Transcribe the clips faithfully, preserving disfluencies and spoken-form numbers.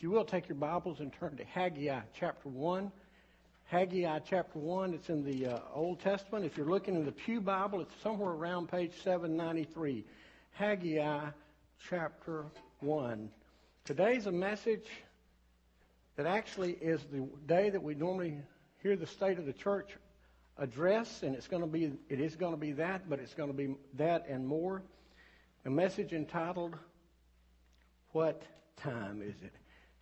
If you will, take your Bibles and turn to Haggai chapter one. Haggai chapter one, it's in the uh, Old Testament. If you're looking in the Pew Bible, it's somewhere around page seven ninety-three. Haggai chapter one. Today's a message that actually is the day that we normally hear the State of the Church address, and it's going to be, it is going to be that, but it's going to be that and more. A message entitled, What Time Is It?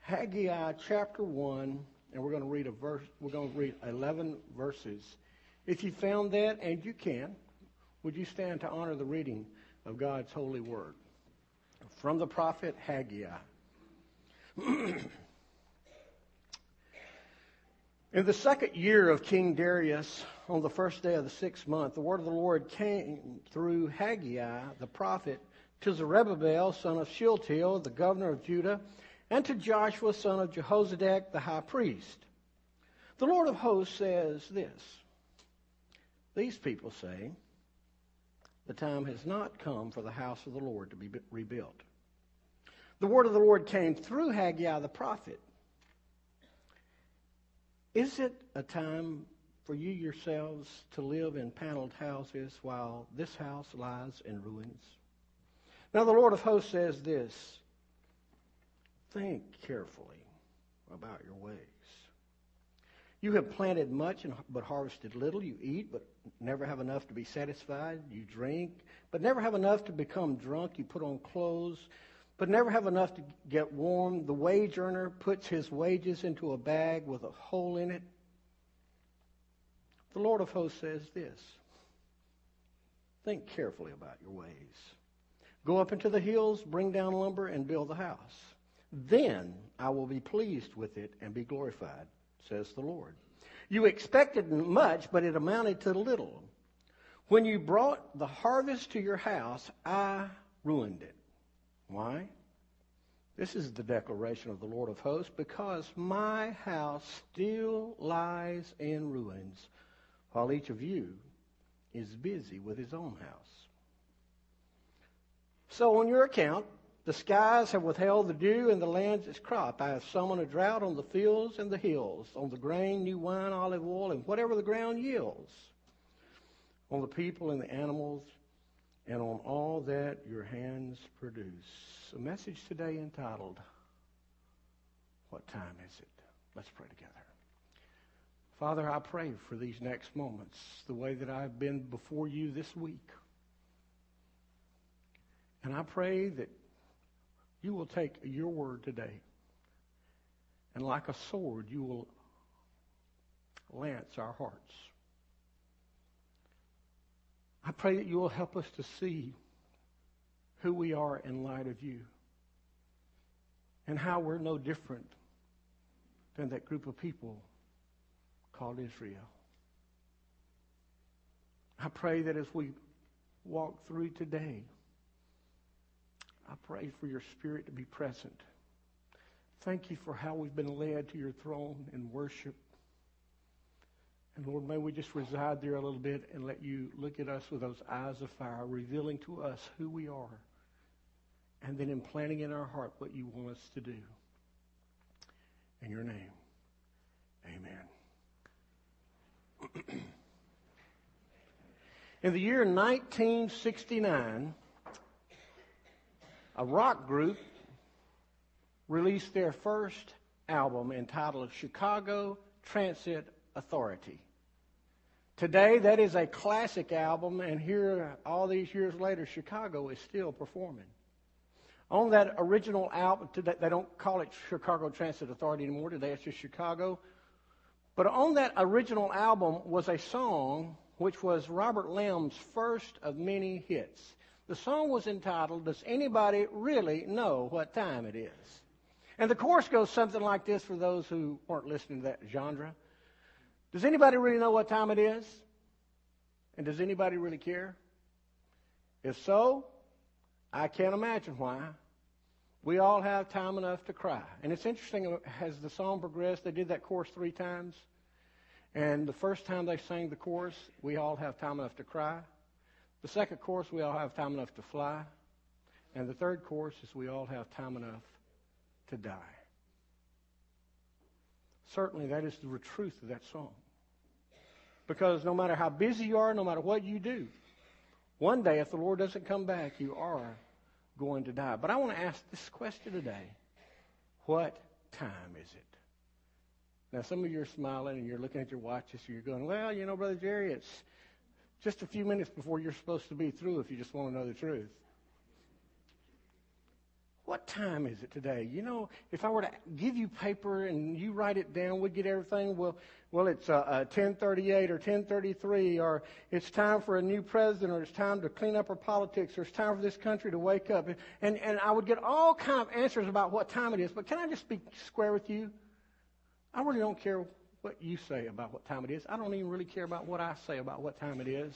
Haggai chapter one, and we're going to read a verse, we're going to read eleven verses. If you found that, and you can, would you stand to honor the reading of God's holy word? From the prophet Haggai. In the second year of King Darius, on the first day of the sixth month, the word of the Lord came through Haggai, the prophet, to Zerubbabel, son of Shealtiel, the governor of Judah, and to Joshua, son of Jehozadak, the high priest. The Lord of hosts says this, these people say, the time has not come for the house of the Lord to be rebuilt. The word of the Lord came through Haggai, the prophet. Is it a time for you yourselves to live in paneled houses while this house lies in ruins? Now the Lord of hosts says this, think carefully about your ways. You have planted much and but harvested little. You eat but never have enough to be satisfied. You drink but never have enough to become drunk. You put on clothes but never have enough to get warm. The wage earner puts his wages into a bag with a hole in it. The Lord of hosts says this, think carefully about your ways. Go up into the hills, bring down lumber, and build the house. Then I will be pleased with it and be glorified, says the Lord. You expected much, but it amounted to little. When you brought the harvest to your house, I ruined it. Why? This is the declaration of the Lord of hosts, because my house still lies in ruins, while each of you is busy with his own house. So on your account, the skies have withheld the dew and the lands its crop. I have summoned a drought on the fields and the hills, on the grain, new wine, olive oil, and whatever the ground yields, on the people and the animals, and on all that your hands produce. A message today entitled, What Time Is It? Let's pray together. Father, I pray for these next moments, the way that I've been before you this week. And I pray that you will take your word today, and like a sword, you will lance our hearts. I pray that you will help us to see who we are in light of you, and how we're no different than that group of people called Israel. I pray that as we walk through today, I pray for your spirit to be present. Thank you for how we've been led to your throne in worship. And Lord, may we just reside there a little bit and let you look at us with those eyes of fire, revealing to us who we are, and then implanting in our heart what you want us to do. In your name, amen. In the year nineteen sixty-nine, a rock group released their first album entitled Chicago Transit Authority. Today, that is a classic album, and here, all these years later, Chicago is still performing. On that original album, today, they don't call it Chicago Transit Authority anymore. Today, it's just Chicago. But on that original album was a song which was Robert Lamb's first of many hits. The song was entitled, Does Anybody Really Know What Time It Is? And the chorus goes something like this for those who weren't listening to that genre. Does anybody really know what time it is? And does anybody really care? If so, I can't imagine why. We all have time enough to cry. And it's interesting, as the song progressed, they did that chorus three times. And the first time they sang the chorus, we all have time enough to cry. The second course, we all have time enough to fly. And the third course is we all have time enough to die. Certainly that is the truth of that song. Because no matter how busy you are, no matter what you do, one day if the Lord doesn't come back, you are going to die. But I want to ask this question today. What time is it? Now, some of you are smiling and you're looking at your watches and you're going, well, you know, Brother Jerry, it's just a few minutes before you're supposed to be through if you just want to know the truth. What time is it today? You know, if I were to give you paper and you write it down, we'd get everything. Well, well, it's uh, uh, ten thirty-eight or ten thirty-three, or it's time for a new president, or it's time to clean up our politics, or it's time for this country to wake up. And, and I would get all kind of answers about what time it is. But can I just be square with you? I really don't care what you say about what time it is. I don't even really care about what I say about what time it is.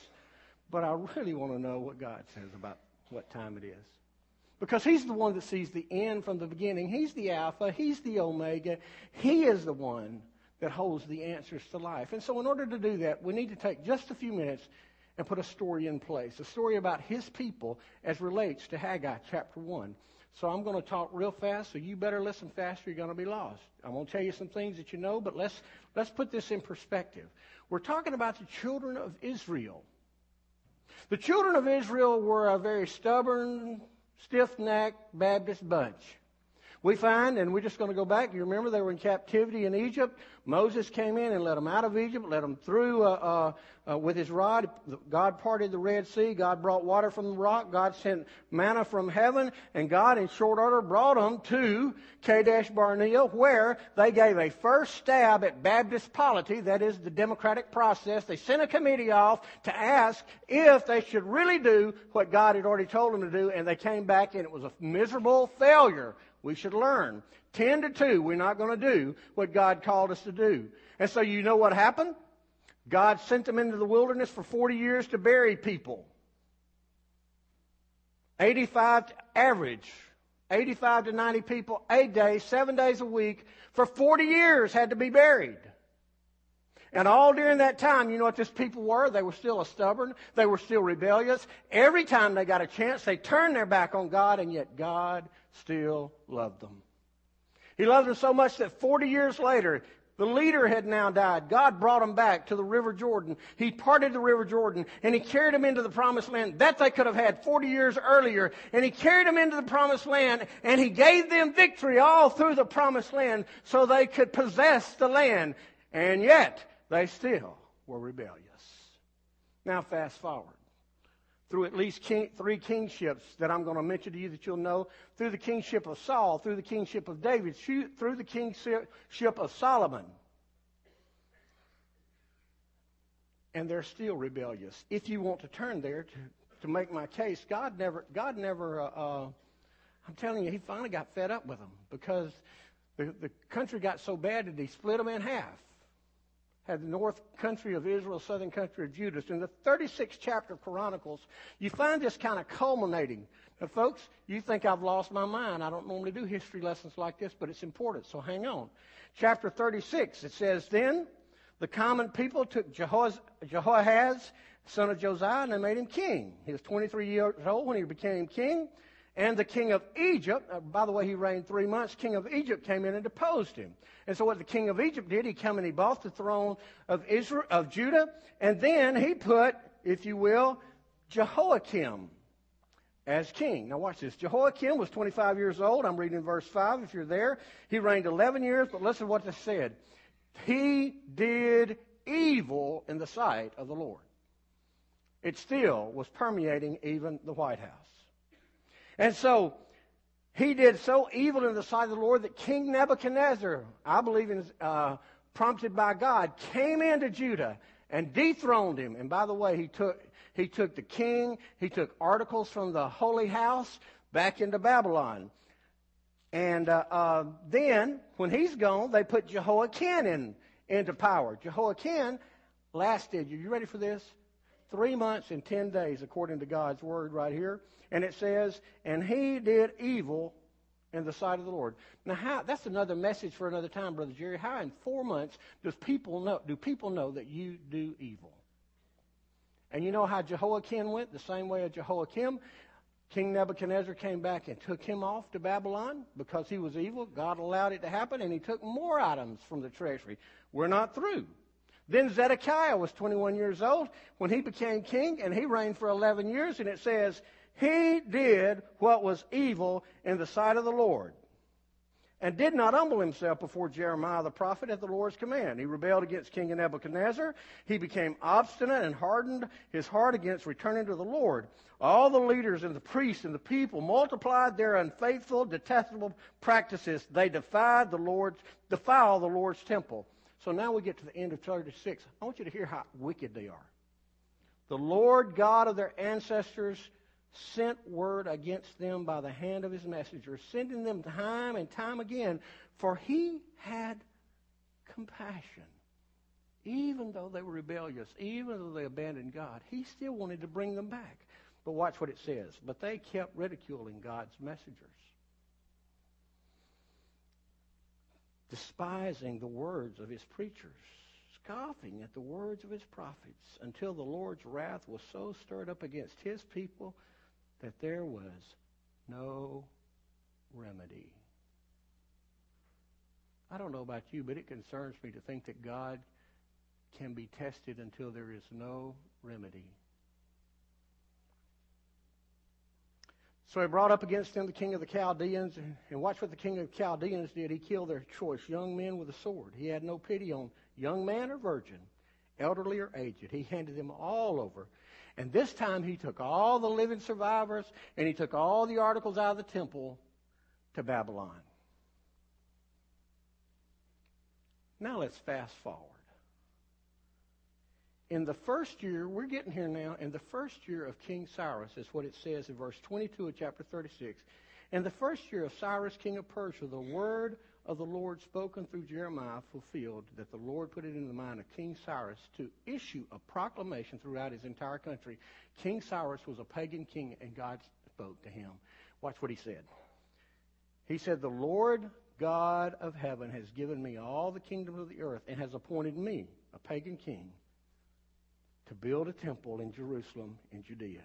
But I really want to know what God says about what time it is. Because he's the one that sees the end from the beginning. He's the Alpha. He's the Omega. He is the one that holds the answers to life. And so in order to do that, we need to take just a few minutes and put a story in place, a story about his people as relates to Haggai chapter one. So I'm going to talk real fast, so you better listen fast or you're going to be lost. I'm going to tell you some things that you know, but let's, let's put this in perspective. We're talking about the children of Israel. The children of Israel were a very stubborn, stiff-necked Baptist bunch. We find, and we're just going to go back, you remember they were in captivity in Egypt. Moses came in and led them out of Egypt, led them through uh, uh, uh, with his rod. God parted the Red Sea. God brought water from the rock. God sent manna from heaven. And God, in short order, brought them to Kadesh-Barnea, where they gave a first stab at Baptist polity, that is the democratic process. They sent a committee off to ask if they should really do what God had already told them to do, and they came back, and it was a miserable failure. We should learn. Ten to two, we're not going to do what God called us to do. And so you know what happened? God sent them into the wilderness for forty years to bury people. eighty-five average, eighty-five to ninety people, eight days, seven days a week, for forty years had to be buried. And all during that time, you know what this people were? They were still stubborn. They were still rebellious. Every time they got a chance, they turned their back on God, and yet God still loved them. He loved them so much that forty years later, the leader had now died. God brought them back to the River Jordan. He parted the River Jordan, and He carried them into the Promised Land that they could have had forty years earlier. And He carried them into the Promised Land, and He gave them victory all through the Promised Land so they could possess the land. And yet they still were rebellious. Now fast forward through at least king, three kingships that I'm going to mention to you that you'll know. Through the kingship of Saul, through the kingship of David, through the kingship of Solomon. And they're still rebellious. If you want to turn there to, to make my case, God never, God never uh, uh, I'm telling you, He finally got fed up with them because the, the country got so bad that He split them in half. Had the north country of Israel, southern country of Judah. In the thirty-sixth chapter of Chronicles, you find this kind of culminating. Now, folks, you think I've lost my mind. I don't normally do history lessons like this, but it's important, so hang on. Chapter thirty-six, it says, Then the common people took Jehoahaz, son of Josiah, and they made him king. He was twenty-three years old when he became king. And the king of Egypt, uh, by the way, he reigned three months, king of Egypt came in and deposed him. And so what the king of Egypt did, he came and he bought the throne of Israel, of Judah, and then he put, if you will, Jehoiakim as king. Now watch this. Jehoiakim was twenty-five years old. I'm reading in verse five if you're there. He reigned eleven years, but listen to what this said. He did evil in the sight of the Lord. It still was permeating even the White House. And so he did so evil in the sight of the Lord that King Nebuchadnezzar, I believe in, uh, prompted by God, came into Judah and dethroned him. And by the way, he took, he took the king, he took articles from the holy house back into Babylon. And uh, uh, then, when he's gone, they put Jehoiachin in, into power. Jehoiachin lasted, are you ready for this? Three months and ten days, according to God's word right here. And it says, and he did evil in the sight of the Lord. Now, how, that's another message for another time, Brother Jerry. How in four months does people know, do people know that you do evil? And you know how Jehoiakim went? The same way as Jehoiakim. King Nebuchadnezzar came back and took him off to Babylon because he was evil. God allowed it to happen, and he took more items from the treasury. We're not through. Then Zedekiah was twenty-one years old when he became king, and he reigned for eleven years, and it says, he did what was evil in the sight of the Lord and did not humble himself before Jeremiah the prophet at the Lord's command. He rebelled against King Nebuchadnezzar. He became obstinate and hardened his heart against returning to the Lord. All the leaders and the priests and the people multiplied their unfaithful, detestable practices. They defied the Lord's, defile the Lord's temple. So now we get to the end of thirty-six. I want you to hear how wicked they are. The Lord God of their ancestors sent word against them by the hand of his messenger, sending them time and time again, for he had compassion. Even though they were rebellious, even though they abandoned God, he still wanted to bring them back. But watch what it says. But they kept ridiculing God's messengers, despising the words of his preachers, scoffing at the words of his prophets, until the Lord's wrath was so stirred up against his people that there was no remedy. I don't know about you, but it concerns me to think that God can be tested until there is no remedy. So he brought up against them the king of the Chaldeans, and watch what the king of the Chaldeans did. He killed their choice young men with a sword. He had no pity on young man or virgin, elderly or aged. He handed them all over. And this time he took all the living survivors, and he took all the articles out of the temple to Babylon. Now let's fast forward. In the first year, we're getting here now, in the first year of King Cyrus is what it says in verse twenty-two of chapter thirty-six. In the first year of Cyrus, king of Persia, the word of the Lord spoken through Jeremiah fulfilled, that the Lord put it in the mind of King Cyrus to issue a proclamation throughout his entire country. King Cyrus was a pagan king, and God spoke to him. Watch what he said. He said, the Lord God of heaven has given me all the kingdoms of the earth and has appointed me, a pagan king, to build a temple in Jerusalem in Judea.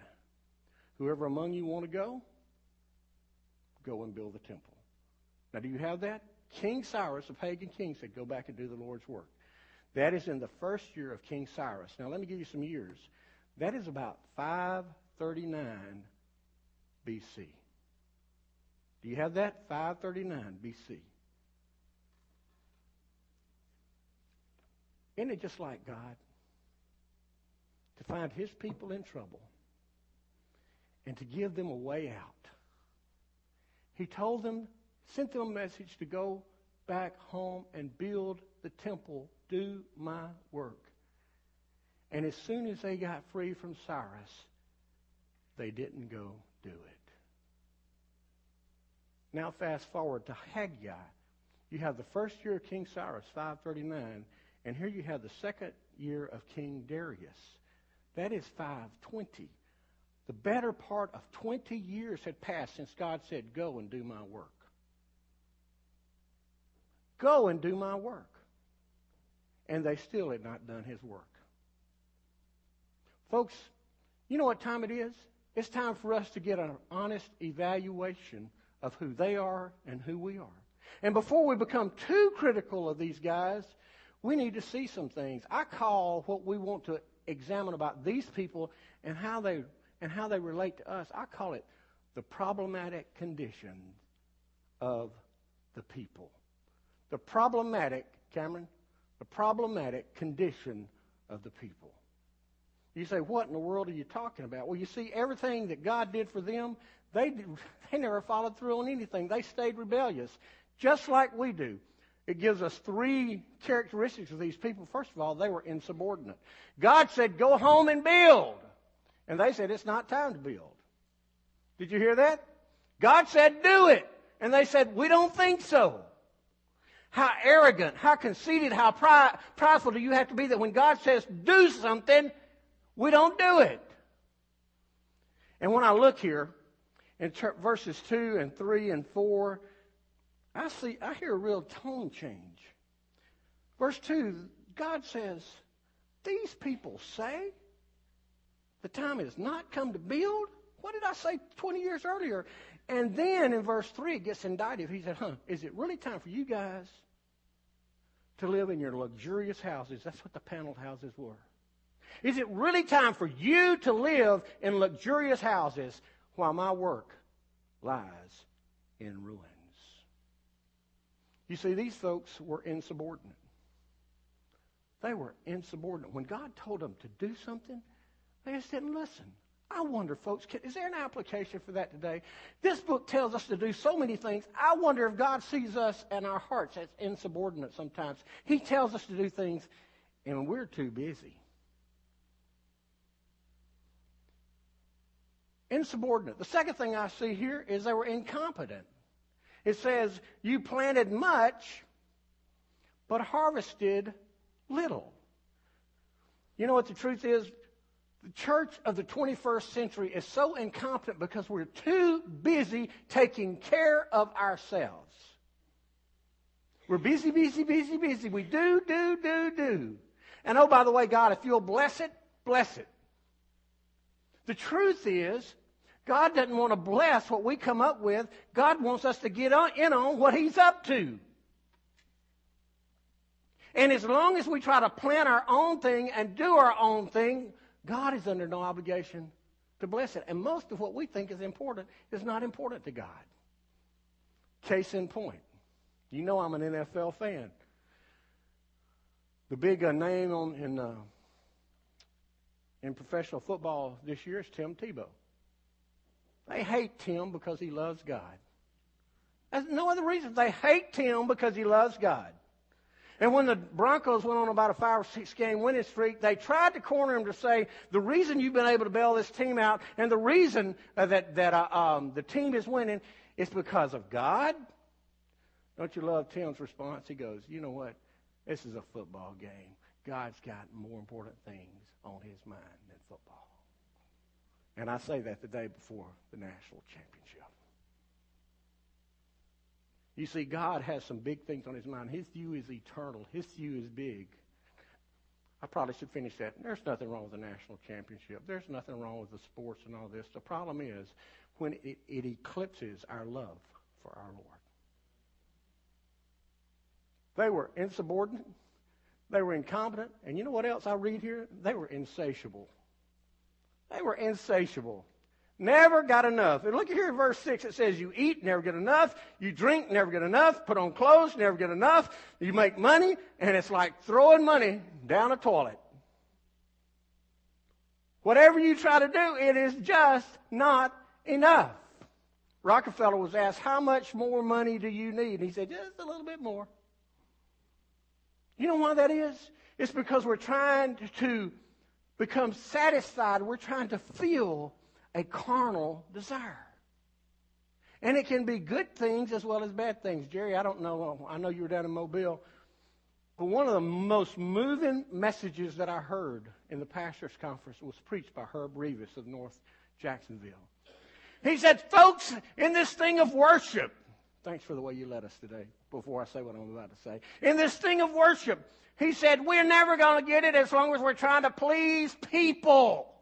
Whoever among you want to go, go and build the temple. Now, do you have that? King Cyrus, a pagan king, said, go back and do the Lord's work. That is in the first year of King Cyrus. Now, let me give you some years. That is about five thirty-nine B C Do you have that? five thirty-nine B C Isn't it just like God? To find his people in trouble and to give them a way out. He told them, sent them a message to go back home and build the temple, do my work. And as soon as they got free from Cyrus, they didn't go do it. Now fast forward to Haggai. You have the first year of King Cyrus, five thirty-nine, and here you have the second year of King Darius. That is five twenty. The better part of twenty years had passed since God said, go and do my work. Go and do my work. And they still had not done his work. Folks, you know what time it is? It's time for us to get an honest evaluation of who they are and who we are. And before we become too critical of these guys, we need to see some things. I call what we want to examine about these people and how they and how they relate to us, I call it the problematic condition of the people. The problematic, Cameron, the problematic condition of the people. You say, what in the world are you talking about? Well, you see, everything that God did for them, they, they never followed through on anything. They stayed rebellious, just like we do. It gives us three characteristics of these people. First of all, they were insubordinate. God said, go home and build. And they said, it's not time to build. Did you hear that? God said, do it. And they said, we don't think so. How arrogant, how conceited, how pride, prideful do you have to be that when God says do something, we don't do it? And when I look here in verses two and three and four, I see, I hear a real tone change. Verse two, God says, these people say the time has not come to build. What did I say twenty years earlier? And then in verse three, it gets indicted. He said, huh, is it really time for you guys to live in your luxurious houses? That's what the paneled houses were. Is it really time for you to live in luxurious houses while my work lies in ruins? You see, these folks were insubordinate. They were insubordinate. When God told them to do something, they just didn't listen. I wonder, folks, is there an application for that today? This book tells us to do so many things. I wonder if God sees us and our hearts as insubordinate sometimes. He tells us to do things, and we're too busy. Insubordinate. The second thing I see here is they were incompetent. It says, you planted much, but harvested little. You know what the truth is? The church of the twenty-first century is so incompetent because we're too busy taking care of ourselves. We're busy, busy, busy, busy. We do, do, do, do. And oh, by the way, God, if you'll bless it, bless it. The truth is, God doesn't want to bless what we come up with. God wants us to get in on what He's up to. And as long as we try to plan our own thing and do our own thing, God is under no obligation to bless it. And most of what we think is important is not important to God. Case in point. You know I'm an N F L fan. The big uh, name on, in, uh, in professional football this year is Tim Tebow. They hate Tim because he loves God. There's no other reason. They hate Tim because he loves God. And when the Broncos went on about a five or six game winning streak, they tried to corner him to say, the reason you've been able to bail this team out and the reason that, that uh, um, the team is winning is because of God. Don't you love Tim's response? He goes, you know what? This is a football game. God's got more important things on His mind than football. And I say that the day before the national championship. You see, God has some big things on His mind. His view is eternal. His view is big. I probably should finish that. There's nothing wrong with the national championship. There's nothing wrong with the sports and all this. The problem is when it, it eclipses our love for our Lord. They were insubordinate. They were incompetent. And you know what else I read here? They were insatiable. They were insatiable. Never got enough. And look here at verse six. It says, you eat, never get enough. You drink, never get enough. Put on clothes, never get enough. You make money, and it's like throwing money down a toilet. Whatever you try to do, it is just not enough. Rockefeller was asked, how much more money do you need? And he said, just a little bit more. You know why that is? It's because we're trying to become satisfied. We're trying to feel a carnal desire. And it can be good things as well as bad things. Jerry, I don't know, I know you were down in Mobile, but one of the most moving messages that I heard in the pastor's conference was preached by Herb Revis of North Jacksonville. He said, folks, in this thing of worship, thanks for the way you led us today before I say what I'm about to say. In this thing of worship, he said, we're never going to get it as long as we're trying to please people.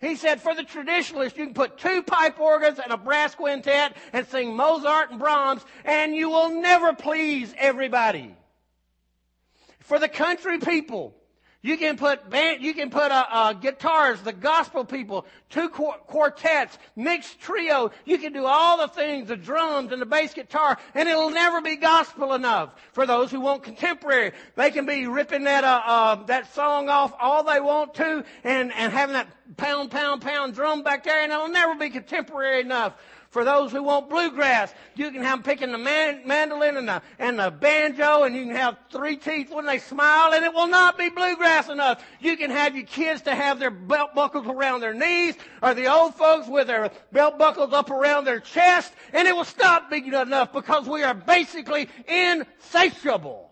He said, for the traditionalist, you can put two pipe organs and a brass quintet and sing Mozart and Brahms, and you will never please everybody. For the country people, you can put band, you can put uh, uh, guitars, the gospel people, two qu- quartets, mixed trio. You can do all the things, the drums and the bass guitar, and it'll never be gospel enough. For those who want contemporary, they can be ripping that uh, uh, that song off all they want to, and and having that pound, pound, pound drum back there, and it'll never be contemporary enough. For those who want bluegrass, you can have them picking the man, mandolin and the, and the banjo, and you can have three teeth when they smile, and it will not be bluegrass enough. You can have your kids to have their belt buckles around their knees, or the old folks with their belt buckles up around their chest, and it will stop being enough because we are basically insatiable.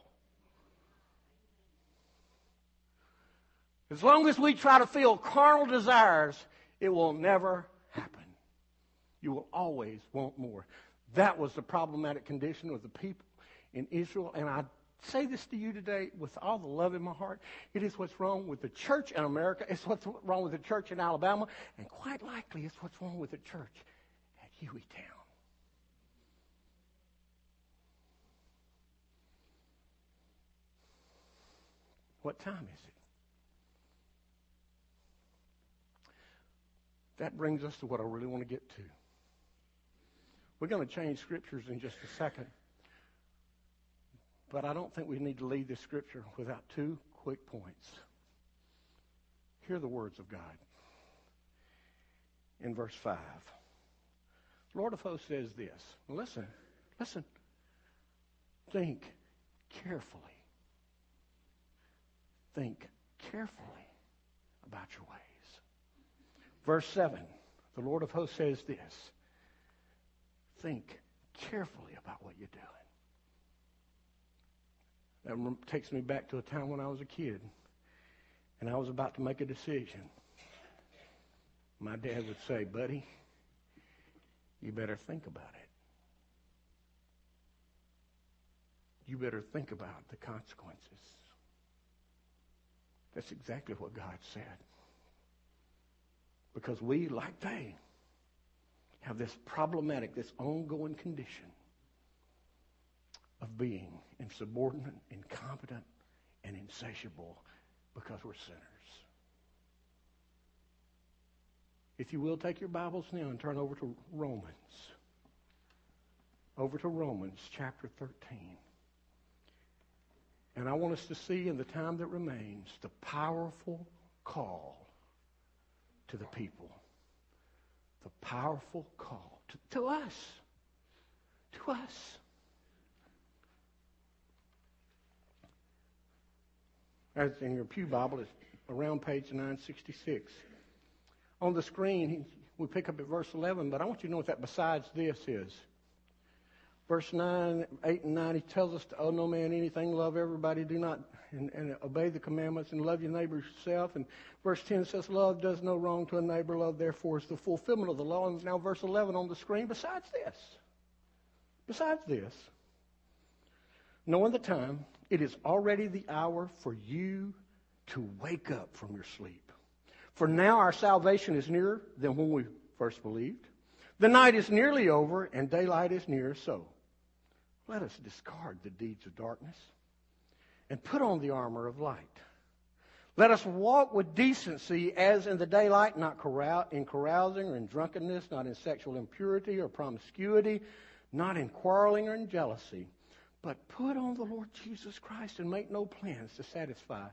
As long as we try to feel carnal desires, it will never happen. You will always want more. That was the problematic condition of the people in Israel, and I say this to you today with all the love in my heart. It is what's wrong with the church in America. It's what's wrong with the church in Alabama. And quite likely, it's what's wrong with the church at Hueytown. What time is it? That brings us to what I really want to get to. We're going to change scriptures in just a second. But I don't think we need to leave this scripture without two quick points. Hear the words of God. In verse five, the Lord of hosts says this. Listen, listen. Think carefully. Think carefully about your ways. Verse seven, the Lord of hosts says this. Think carefully about what you're doing. That takes me back to a time when I was a kid, and I was about to make a decision. My dad would say, buddy, you better think about it. You better think about the consequences. That's exactly what God said. Because we, like they, have this problematic, this ongoing condition of being insubordinate, incompetent, and insatiable because we're sinners. If you will, take your Bibles now and turn over to Romans. Over to Romans chapter thirteen. And I want us to see in the time that remains the powerful call to the people. The powerful call to, to us. To us. As in your Pew Bible, it's around page nine sixty-six. On the screen, we pick up at verse eleven, but I want you to know what that besides this is. Verse nine, eight, and nine, he tells us to owe no man anything, love everybody, do not, and, and obey the commandments, and love your neighbor as yourself. And verse ten says, love does no wrong to a neighbor, love therefore is the fulfillment of the law. And now verse eleven on the screen, besides this, besides this, knowing the time, it is already the hour for you to wake up from your sleep. For now our salvation is nearer than when we first believed. The night is nearly over and daylight is near, so let us discard the deeds of darkness and put on the armor of light. Let us walk with decency as in the daylight, not in carousing or in drunkenness, not in sexual impurity or promiscuity, not in quarreling or in jealousy. But put on the Lord Jesus Christ and make no plans to satisfy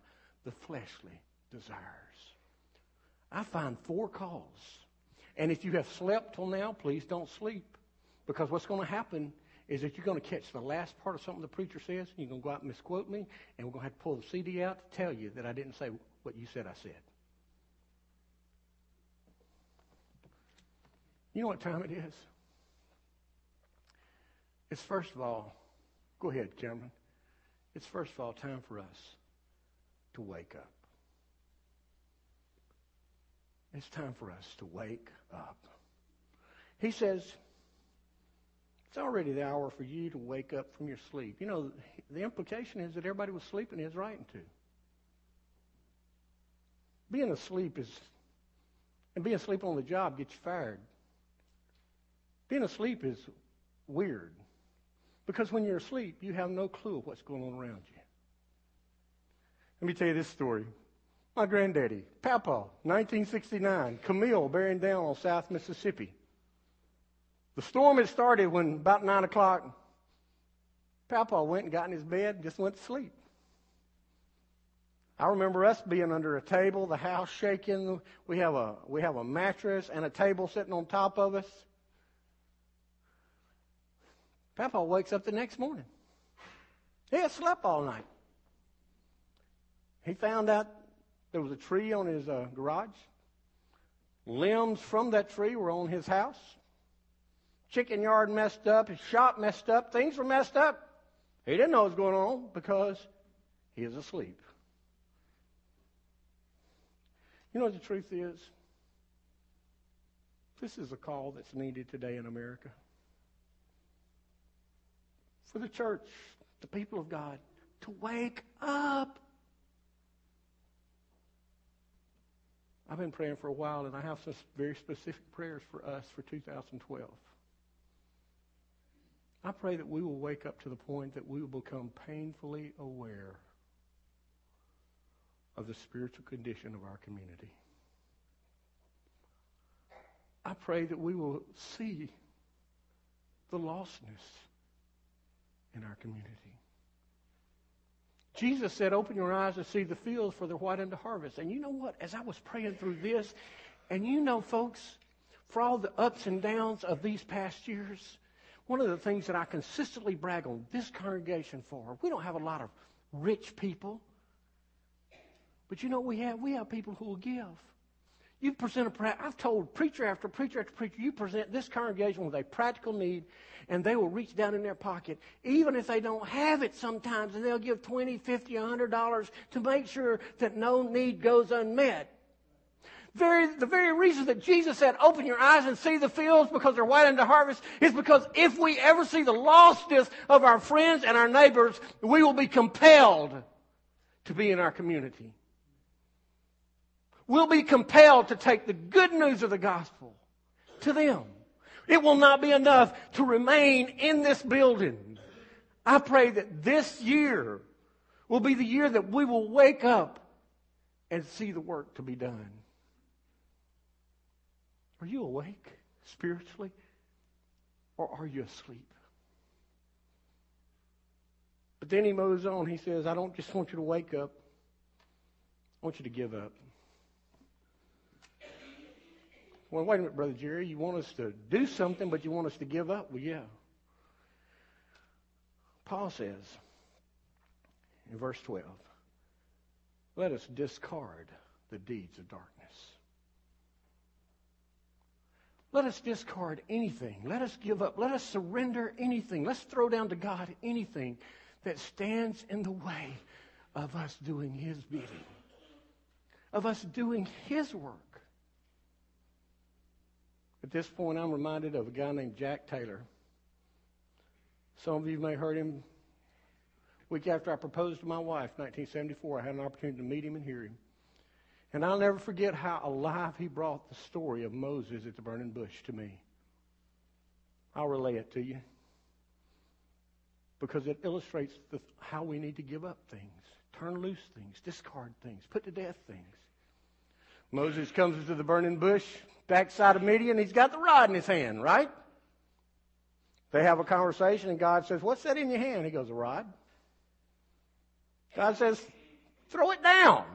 the fleshly desires. I find four calls. And if you have slept till now, please don't sleep. Because what's going to happen is that you're going to catch the last part of something the preacher says, and you're going to go out and misquote me, and we're going to have to pull the C D out to tell you that I didn't say what you said I said. You know what time it is? It's first of all, Go ahead, Cameron. It's first of all time for us to wake up. It's time for us to wake up. He says, it's already the hour for you to wake up from your sleep. You know, the implication is that everybody was sleeping is right into. Being asleep is, and being asleep on the job gets you fired. Being asleep is weird. Because when you're asleep, you have no clue what's going on around you. Let me tell you this story. My granddaddy, Papa, nineteen sixty-nine, Camille bearing down on South Mississippi. The storm had started when about nine o'clock, Papa went and got in his bed and just went to sleep. I remember us being under a table, the house shaking. We have a, we have a mattress and a table sitting on top of us. Papa wakes up the next morning. He had slept all night. He found out there was a tree on his uh, garage. Limbs from that tree were on his house. Chicken yard messed up. His shop messed up. Things were messed up. He didn't know what was going on because he was asleep. You know what the truth is? This is a call that's needed today in America. For the church, the people of God, to wake up. I've been praying for a while, and I have some very specific prayers for us for two thousand twelve. I pray that we will wake up to the point that we will become painfully aware of the spiritual condition of our community. I pray that we will see the lostness in our community. Jesus said, open your eyes and see the fields, for they're white unto harvest. And you know what? As I was praying through this, and you know, folks, for all the ups and downs of these past years, one of the things that I consistently brag on this congregation for, we don't have a lot of rich people. But you know what we have? We have people who will give. You present a, I've told preacher after preacher after preacher, you present this congregation with a practical need, and they will reach down in their pocket, even if they don't have it sometimes, and they'll give twenty, fifty, a hundred dollars to make sure that no need goes unmet. Very, the very reason that Jesus said, open your eyes and see the fields because they're white unto harvest, is because if we ever see the lostness of our friends and our neighbors, we will be compelled to be in our community. We'll be compelled to take the good news of the gospel to them. It will not be enough to remain in this building. I pray that this year will be the year that we will wake up and see the work to be done. Are you awake spiritually, or are you asleep? But then he moves on. He says, I don't just want you to wake up. I want you to give up. Well, wait a minute, Brother Jerry. You want us to do something, but you want us to give up? Well, yeah. Paul says in verse twelve, let us discard the deeds of darkness. Let us discard anything. Let us give up. Let us surrender anything. Let's throw down to God anything that stands in the way of us doing His bidding, of us doing His work. At this point, I'm reminded of a guy named Jack Taylor. Some of you may have heard him. Week after I proposed to my wife, nineteen seventy-four, I had an opportunity to meet him and hear him. And I'll never forget how alive he brought the story of Moses at the burning bush to me. I'll relay it to you because it illustrates the, how we need to give up things, turn loose things, discard things, put to death things. Moses comes into the burning bush, backside of Midian, he's got the rod in his hand, right? They have a conversation, and God says, what's that in your hand? He goes, a rod. God says, throw it down.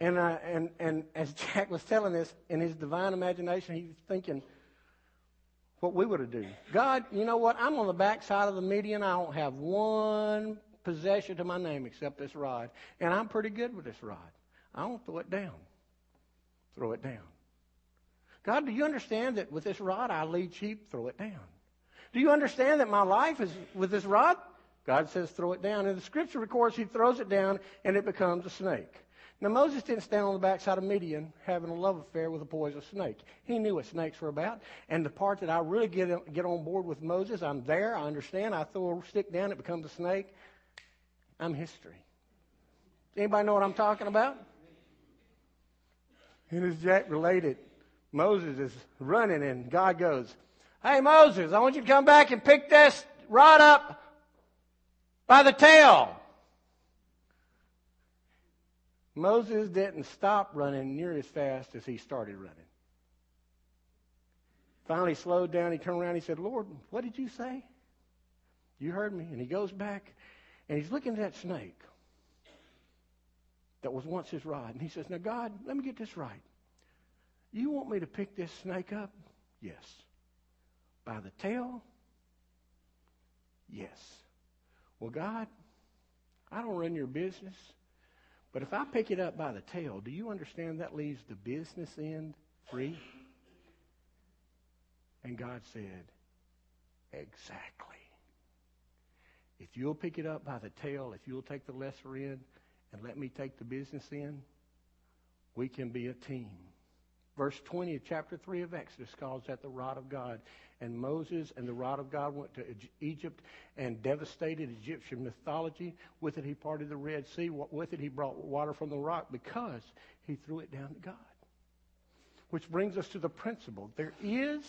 And, uh, and, and as Jack was telling this, in his divine imagination, he was thinking what we would have done. God, you know what? I'm on the backside of the Midian. I don't have one possession to my name except this rod, and I'm pretty good with this rod. I don't throw it down. Throw it down. God, do you understand that with this rod I lead sheep? Throw it down. Do you understand that my life is with this rod? God says throw it down. And the scripture records he throws it down and it becomes a snake. Now Moses didn't stand on the backside of Midian having a love affair with a poisonous snake. He knew what snakes were about. And the part that I really get, get on board with Moses, I'm there, I understand, I throw a stick down, it becomes a snake. I'm history. Anybody know what I'm talking about? And as Jack related, Moses is running, and God goes, hey, Moses, I want you to come back and pick this rod up by the tail. Moses didn't stop running near as fast as he started running. Finally, he slowed down. He turned around. He said, Lord, what did you say? You heard me. And he goes back, and he's looking at that snake that was once his rod. And he says, now, God, let me get this right. You want me to pick this snake up? Yes. By the tail? Yes. Well, God, I don't run your business, but if I pick it up by the tail, do you understand that leaves the business end free? And God said, exactly. If you'll pick it up by the tail, if you'll take the lesser end, and let me take the business in, we can be a team. Verse twenty of chapter three of Exodus calls that the rod of God. And Moses and the rod of God went to Egypt and devastated Egyptian mythology. With it he parted the Red Sea. With it he brought water from the rock because he threw it down to God. Which brings us to the principle. There is,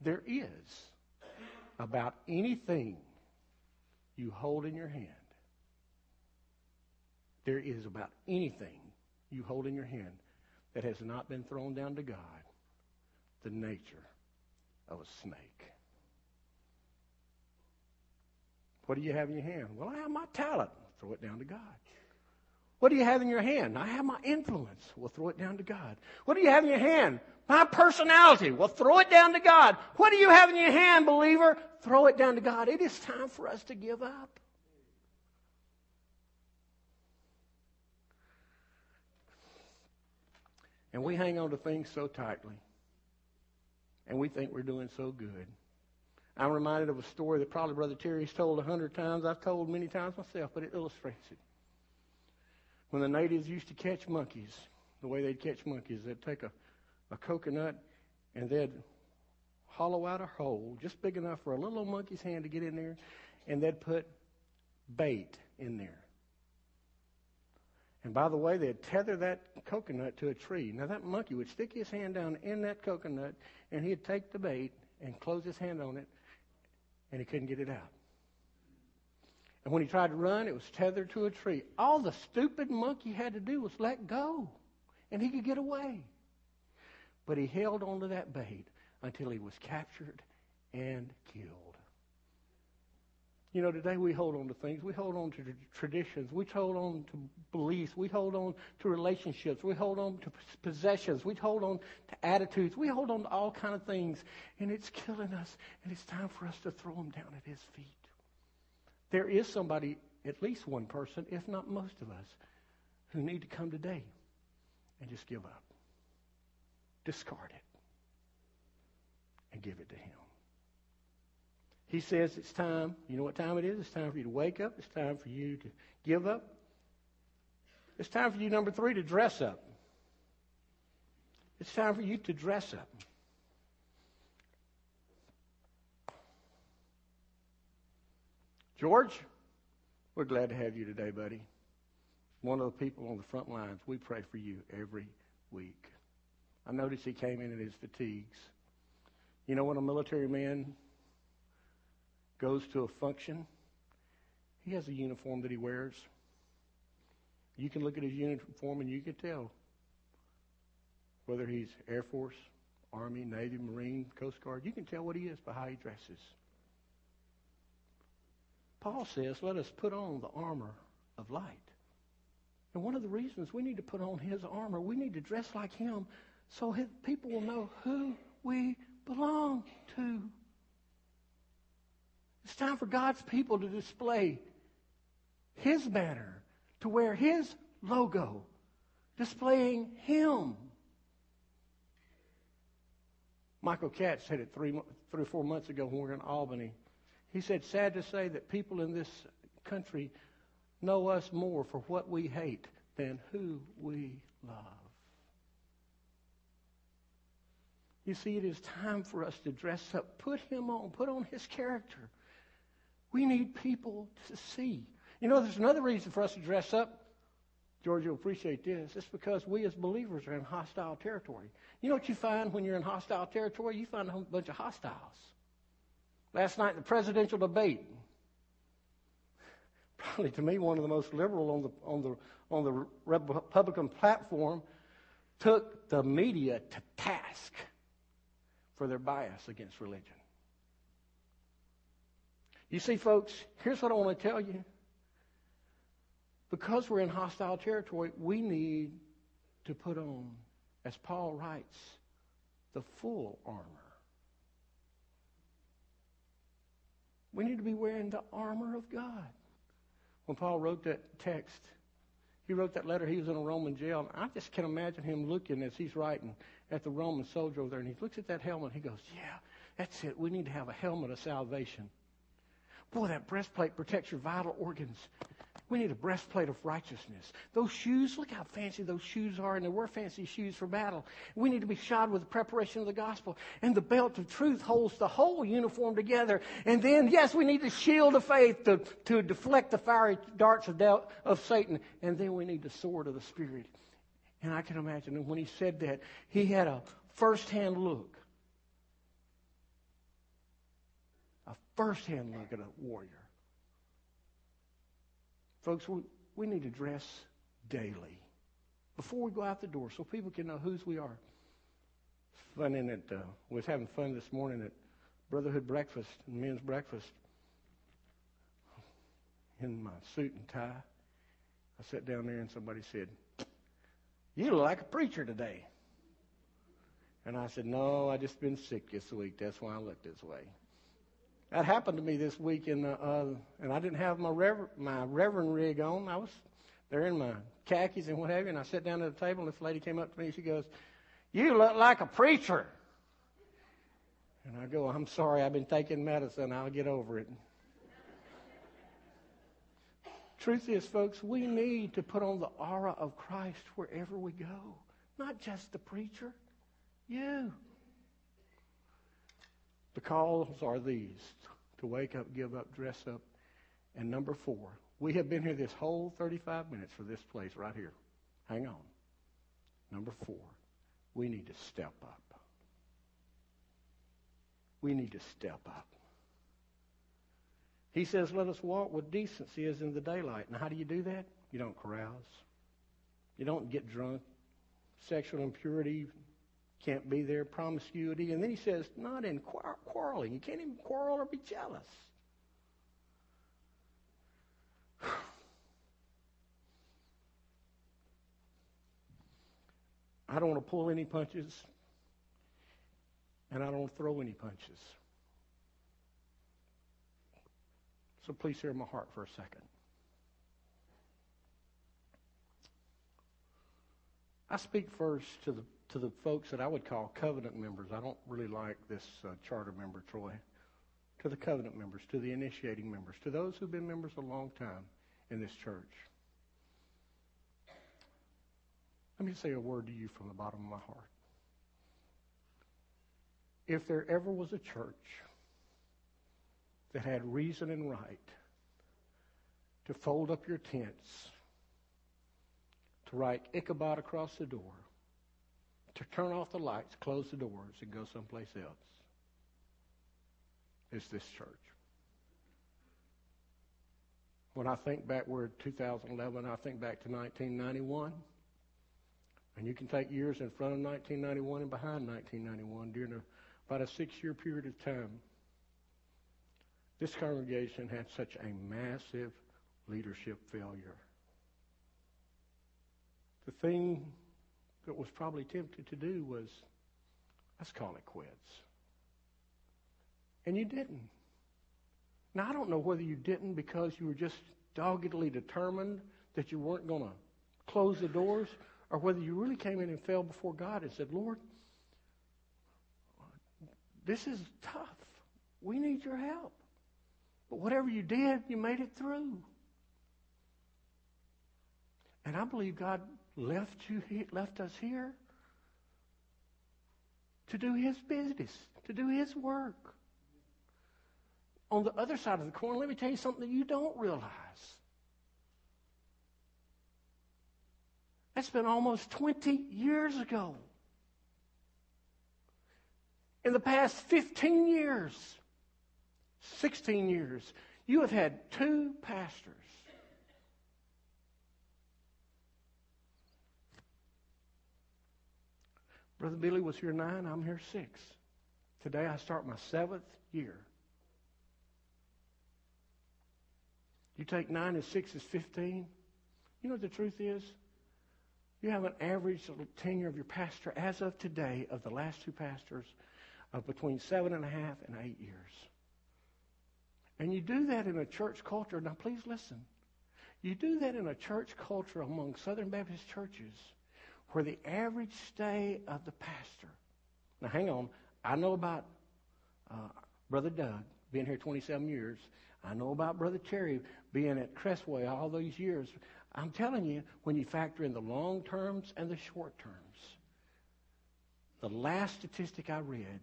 there is about anything you hold in your hand. There is about anything you hold in your hand that has not been thrown down to God, the nature of a snake. What do you have in your hand? Well, I have my talent. Throw it down to God. What do you have in your hand? I have my influence. Well, throw it down to God. What do you have in your hand? My personality. Well, throw it down to God. What do you have in your hand, believer? Throw it down to God. It is time for us to give up. And we hang on to things so tightly. And we think we're doing so good. I'm reminded of a story that probably Brother Terry's told a hundred times. I've told many times myself, but it illustrates it. When the natives used to catch monkeys, the way they'd catch monkeys, they'd take a, a coconut and they'd hollow out a hole just big enough for a little old monkey's hand to get in there, and they'd put bait in there. And by the way, they'd tether that coconut to a tree. Now that monkey would stick his hand down in that coconut and he'd take the bait and close his hand on it, and he couldn't get it out. And when he tried to run, it was tethered to a tree. All the stupid monkey had to do was let go, and he could get away. But he held onto that bait until he was captured and killed. You know, today we hold on to things. We hold on to traditions. We hold on to beliefs. We hold on to relationships. We hold on to possessions. We hold on to attitudes. We hold on to all kinds of things, and it's killing us, and it's time for us to throw them down at his feet. There is somebody, at least one person, if not most of us, who need to come today and just give up. Discard it and give it to him. He says it's time. You know what time it is? It's time for you to wake up. It's time for you to give up. It's time for you, number three, to dress up. It's time for you to dress up. George, we're glad to have you today, buddy. One of the people on the front lines. We pray for you every week. I noticed he came in in his fatigues. You know, when a military man goes to a function, he has a uniform that he wears. You can look at his uniform and you can tell whether he's Air Force, Army, Navy, Marine, Coast Guard. You can tell what he is by how he dresses. Paul says, let us put on the armor of light. And one of the reasons we need to put on his armor, we need to dress like him so his people will know who we belong to. It's time for God's people to display his banner, to wear his logo, displaying him. Michael Katz said it three, three or four months ago when we were in Albany. He said, sad to say that people in this country know us more for what we hate than who we love. You see, it is time for us to dress up. Put him on. Put on his character. We need people to see. You know, there's another reason for us to dress up. George, you'll appreciate this. It's because we as believers are in hostile territory. You know what you find when you're in hostile territory? You find a whole bunch of hostiles. Last night, the presidential debate. Probably to me, one of the most liberal on the on the on the Republican platform took the media to task for their bias against religion. You see, folks, here's what I want to tell you. Because we're in hostile territory, we need to put on, as Paul writes, the full armor. We need to be wearing the armor of God. When Paul wrote that text, he wrote that letter, he was in a Roman jail. And I just can imagine him looking as he's writing at the Roman soldier over there. And he looks at that helmet and he goes, yeah, that's it. We need to have a helmet of salvation. Boy, that breastplate protects your vital organs. We need a breastplate of righteousness. Those shoes, look how fancy those shoes are, and they were fancy shoes for battle. We need to be shod with the preparation of the gospel. And the belt of truth holds the whole uniform together. And then, yes, we need the shield of faith to, to deflect the fiery darts of, del- of Satan. And then we need the sword of the Spirit. And I can imagine that when he said that, he had a first-hand look. A first-hand look at a warrior. Folks, we, we need to dress daily before we go out the door so people can know whose we are. It's fun in it. Uh, we was having fun this morning at Brotherhood Breakfast, men's breakfast, in my suit and tie. I sat down there and somebody said, "You look like a preacher today." And I said, "No, I just been sick this week. That's why I look this way." That happened to me this week, in the, uh, and I didn't have my, rever- my reverend rig on. I was there in my khakis and what have you, and I sat down at the table, and this lady came up to me. She goes, "You look like a preacher." And I go, "I'm sorry, I've been taking medicine. I'll get over it." Truth is, folks, we need to put on the aura of Christ wherever we go. Not just the preacher, you. The calls are these: to wake up, give up, dress up. And number four, we have been here this whole thirty-five minutes for this place right here. Hang on. Number four, we need to step up. We need to step up. He says, "Let us walk with decency as in the daylight." And how do you do that? You don't carouse. You don't get drunk. Sexual impurity can't be there, promiscuity. And then he says, not in quar- quarreling. You can't even quarrel or be jealous. I don't want to pull any punches, and I don't throw any punches. So please hear my heart for a second. I speak first to the to the folks that I would call covenant members. I don't really like this uh, charter member, Troy. To the covenant members, to the initiating members, to those who've been members a long time in this church. Let me say a word to you from the bottom of my heart. If there ever was a church that had reason and right to fold up your tents, to write Ichabod across the door, to turn off the lights, close the doors, and go someplace else, it's this church. When I think back, we're two thousand eleven, I think back to nineteen ninety-one, and you can take years in front of nineteen ninety-one and behind nineteen ninety-one during a, about a six-year period of time. This congregation had such a massive leadership failure. The thing that was probably tempted to do was, let's call it quits. And you didn't. Now, I don't know whether you didn't because you were just doggedly determined that you weren't going to close the doors, or whether you really came in and fell before God and said, "Lord, this is tough. We need your help." But whatever you did, you made it through. And I believe God left you, left us here to do his business, to do his work. On the other side of the coin, let me tell you something that you don't realize. That's been almost twenty years ago. In the past fifteen years, sixteen years, you have had two pastors. Brother Billy was here nine, I'm here six. Today I start my seventh year. You take nine and six is fifteen. You know what the truth is? You have an average tenure of your pastor as of today of the last two pastors of between seven and a half and eight years. And you do that in a church culture. Now, please listen. You do that in a church culture among Southern Baptist churches where the average stay of the pastor. Now, hang on. I know about uh, Brother Doug. Been here twenty-seven years. I know about Brother Terry being at Crestway all those years. I'm telling you, when you factor in the long terms and the short terms, the last statistic I read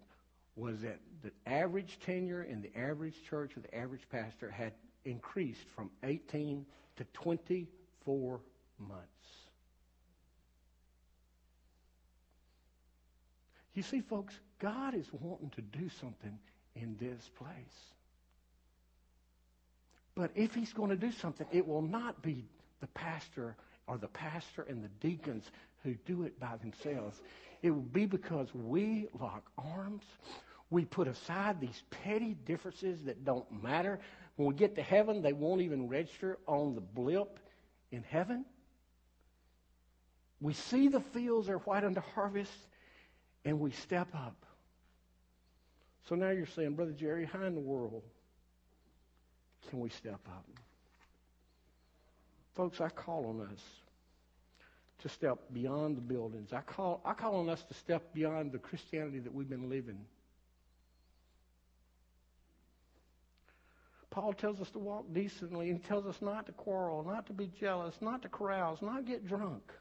was that the average tenure in the average church of the average pastor had increased from eighteen to twenty-four months. You see, folks, God is wanting to do something in this place. But if he's going to do something, it will not be the pastor or the pastor and the deacons who do it by themselves. It will be because we lock arms. We put aside these petty differences that don't matter. When we get to heaven, they won't even register on the blip in heaven. We see the fields are white unto harvest, and we step up. So now you're saying, Brother Jerry, how in the world can we step up? Folks, I call on us to step beyond the buildings. I call, I call on us to step beyond the Christianity that we've been living. Paul tells us to walk decently, and he tells us not to quarrel, not to be jealous, not to carouse, not get drunk.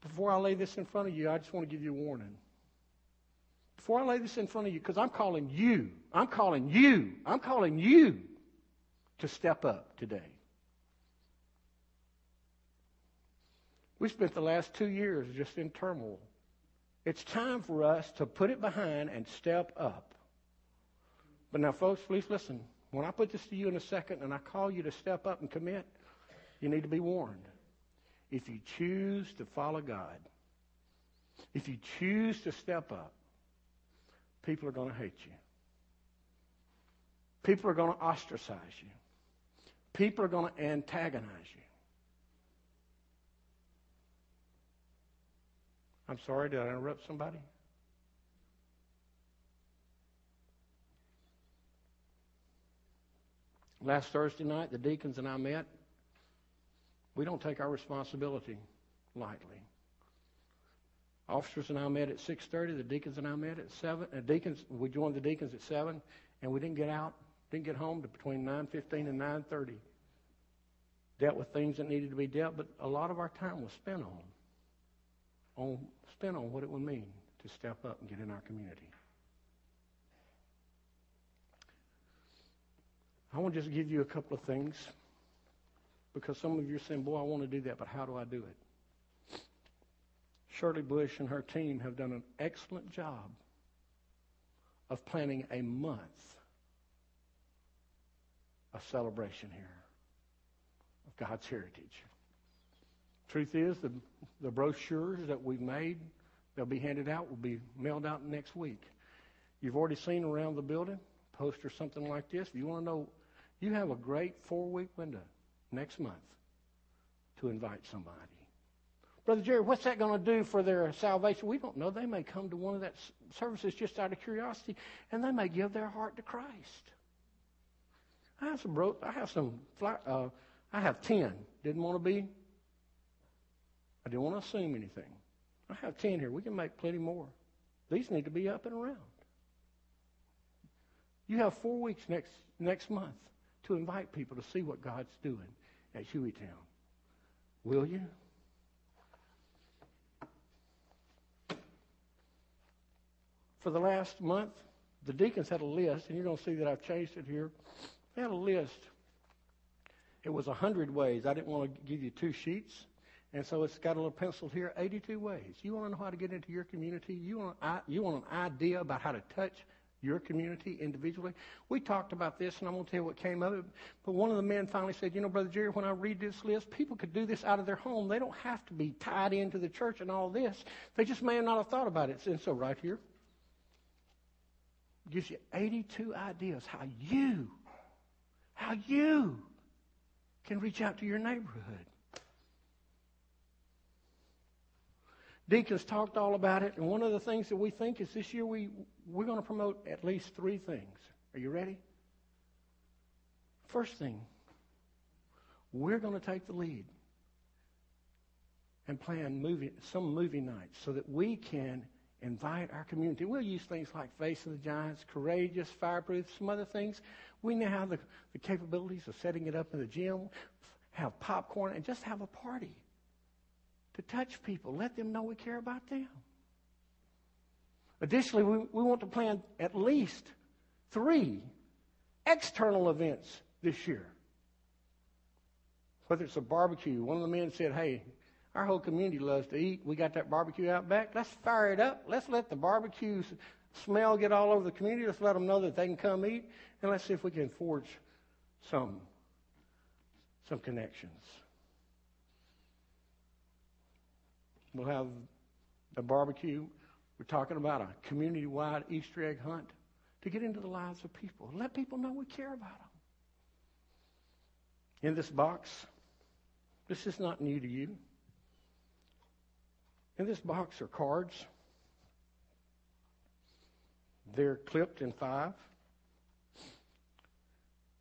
Before I lay this in front of you, I just want to give you a warning. Before I lay this in front of you, because I'm calling you, I'm calling you, I'm calling you to step up today. We spent the last two years just in turmoil. It's time for us to put it behind and step up. But now, folks, please listen. When I put this to you in a second and I call you to step up and commit, you need to be warned. If you choose to follow God, if you choose to step up, people are going to hate you. People are going to ostracize you. People are going to antagonize you. I'm sorry, did I interrupt somebody? Last Thursday night, the deacons and I met. We don't take our responsibility lightly. Officers and I met at six thirty. The deacons and I met at seven. Uh, deacons, we joined the deacons at seven, and we didn't get out, didn't get home to between nine fifteen and nine thirty. Dealt with things that needed to be dealt, but a lot of our time was spent on, on spent on what it would mean to step up and get in our community. I want to just give you a couple of things, because some of you are saying, boy, I want to do that, but how do I do it? Shirley Bush and her team have done an excellent job of planning a month of celebration here of God's heritage. Truth is, the, the brochures that we've made, they'll be handed out, will be mailed out next week. You've already seen around the building, a poster, something like this. If you want to know, you have a great four-week window next month to invite somebody. Brother Jerry, what's that going to do for their salvation? We don't know. They may come to one of that services just out of curiosity, and they may give their heart to Christ. I have some. Bro- I have some. Fly- uh, I have ten. Didn't want to be. I didn't want to assume anything. I have ten here. We can make plenty more. These need to be up and around. You have four weeks next next month to invite people to see what God's doing at Hueytown. Will you? For the last month, the deacons had a list, and you're going to see that I've changed it here. They had a list. It was one hundred ways. I didn't want to give you two sheets, and so it's got a little pencil here, eighty-two ways. You want to know how to get into your community? You want, an, you want an idea about how to touch your community individually? We talked about this, and I'm going to tell you what came of it, but one of the men finally said, you know, Brother Jerry, when I read this list, people could do this out of their home. They don't have to be tied into the church and all this. They just may not have thought about it. And so right here, gives you eighty-two ideas how you, how you can reach out to your neighborhood. Deacons talked all about it, and one of the things that we think is this year we, we're going to promote at least three things. Are you ready? First thing, we're going to take the lead and plan movie, some movie nights so that we can invite our community. We'll use things like Face of the Giants, Courageous, Fireproof, some other things. We now have the, the capabilities of setting it up in the gym, have popcorn, and just have a party to touch people. Let them know we care about them. Additionally, we, we want to plan at least three external events this year. Whether it's a barbecue, one of the men said, hey, our whole community loves to eat. We got that barbecue out back. Let's fire it up. Let's let the barbecue smell get all over the community. Let's let them know that they can come eat. And let's see if we can forge some, some connections. We'll have a barbecue. We're talking about a community-wide Easter egg hunt to get into the lives of people. Let people know we care about them. In this box, this is not new to you. In this box are cards. They're clipped in five.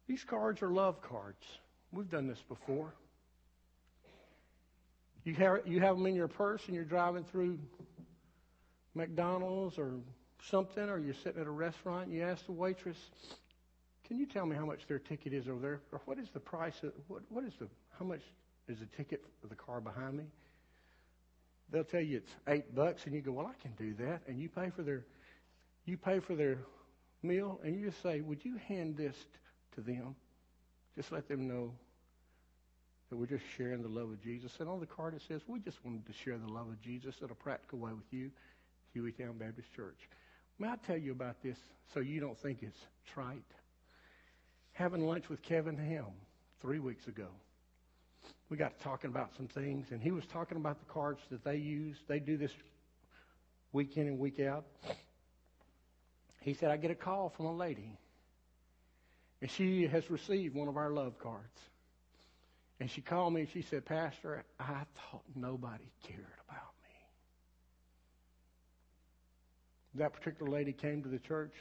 These cards are love cards. We've done this before. You have, you have them in your purse and you're driving through McDonald's or something, or you're sitting at a restaurant and you ask the waitress, can you tell me how much their ticket is over there? Or what is the price of, what, what is the, how much is the ticket for the car behind me? They'll tell you it's eight bucks, and you go, well, I can do that. And you pay for their, you pay for their meal, and you just say, would you hand this to them? Just let them know that we're just sharing the love of Jesus. And on the card it says, we just wanted to share the love of Jesus in a practical way with you, Hueytown Baptist Church. May I tell you about this so you don't think it's trite? Having lunch with Kevin Ham three weeks ago. We got talking about some things, and he was talking about the cards that they use. They do this week in and week out. He said, I get a call from a lady, and she has received one of our love cards. And she called me, and she said, Pastor, I thought nobody cared about me. That particular lady came to the church.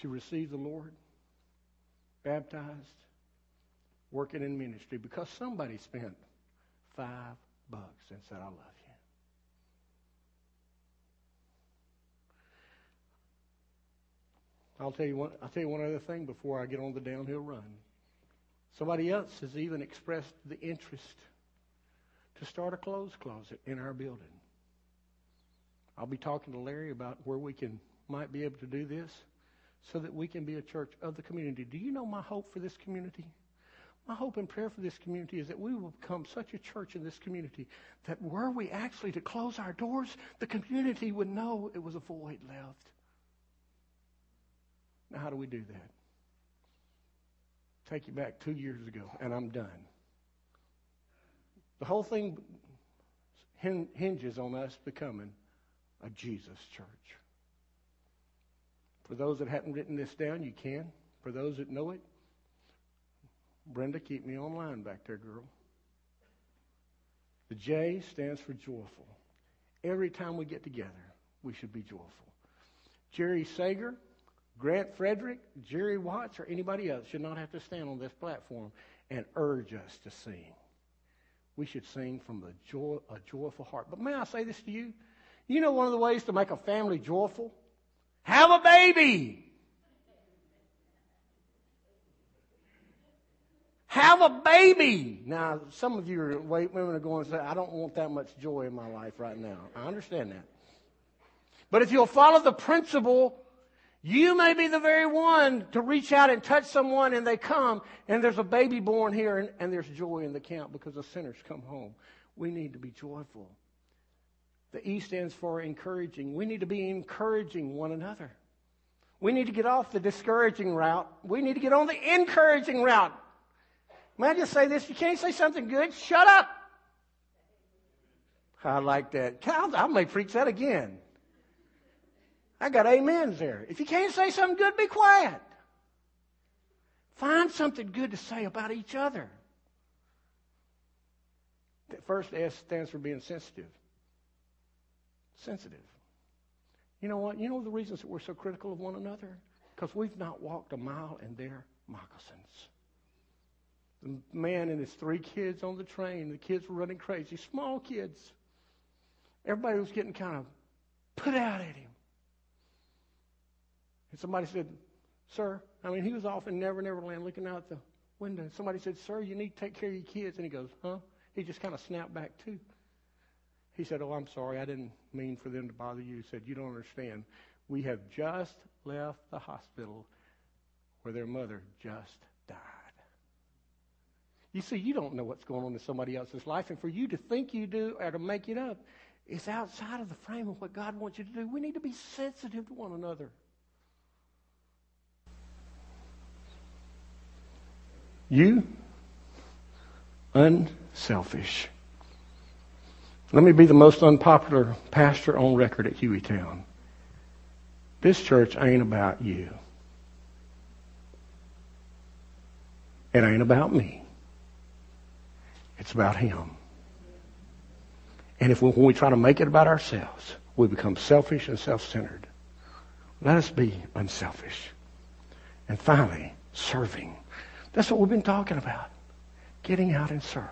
She received the Lord, baptized, working in ministry, because somebody spent five bucks and said, I love you. I'll tell you one, I'll tell you one other thing before I get on the downhill run. Somebody else has even expressed the interest to start a clothes closet in our building. I'll be talking to Larry about where we can might be able to do this so that we can be a church of the community. Do you know my hope for this community? My hope and prayer for this community is that we will become such a church in this community that were we actually to close our doors, the community would know it was a void left. Now, how do we do that? Take you back two years ago, and I'm done. The whole thing hinges on us becoming a Jesus church. For those that haven't written this down, you can. For those that know it, Brenda, keep me online back there, girl. The J stands for joyful. Every time we get together, we should be joyful. Jerry Sager, Grant Frederick, Jerry Watts, or anybody else should not have to stand on this platform and urge us to sing. We should sing from the joy, a joyful heart. But may I say this to you? You know one of the ways to make a family joyful? Have a baby! Have a baby. Now, some of you are, women are going to say, I don't want that much joy in my life right now. I understand that. But if you'll follow the principle, you may be the very one to reach out and touch someone, and they come, and there's a baby born here, and, and there's joy in the camp because the sinners come home. We need to be joyful. The E stands for encouraging. We need to be encouraging one another. We need to get off the discouraging route. We need to get on the encouraging route. May I just say this? You can't say something good? Shut up. I like that. I may preach that again. I got amens there. If you can't say something good, be quiet. Find something good to say about each other. The first S stands for being sensitive. Sensitive. You know what? You know the reasons that we're so critical of one another? Because we've not walked a mile in their moccasins. The man and his three kids on the train. The kids were running crazy. Small kids. Everybody was getting kind of put out at him. And somebody said, sir, I mean, he was off in Never Never Land looking out the window. Somebody said, sir, you need to take care of your kids. And he goes, huh? He just kind of snapped back too. He said, oh, I'm sorry. I didn't mean for them to bother you. He said, you don't understand. We have just left the hospital where their mother just died. You see, you don't know what's going on in somebody else's life. And for you to think you do or to make it up is outside of the frame of what God wants you to do. We need to be sensitive to one another. You, unselfish. Let me be the most unpopular pastor on record at Hueytown. This church ain't about you. It ain't about me. It's about Him. And if we, when we try to make it about ourselves, we become selfish and self-centered. Let us be unselfish. And finally, serving. That's what we've been talking about. Getting out and serving.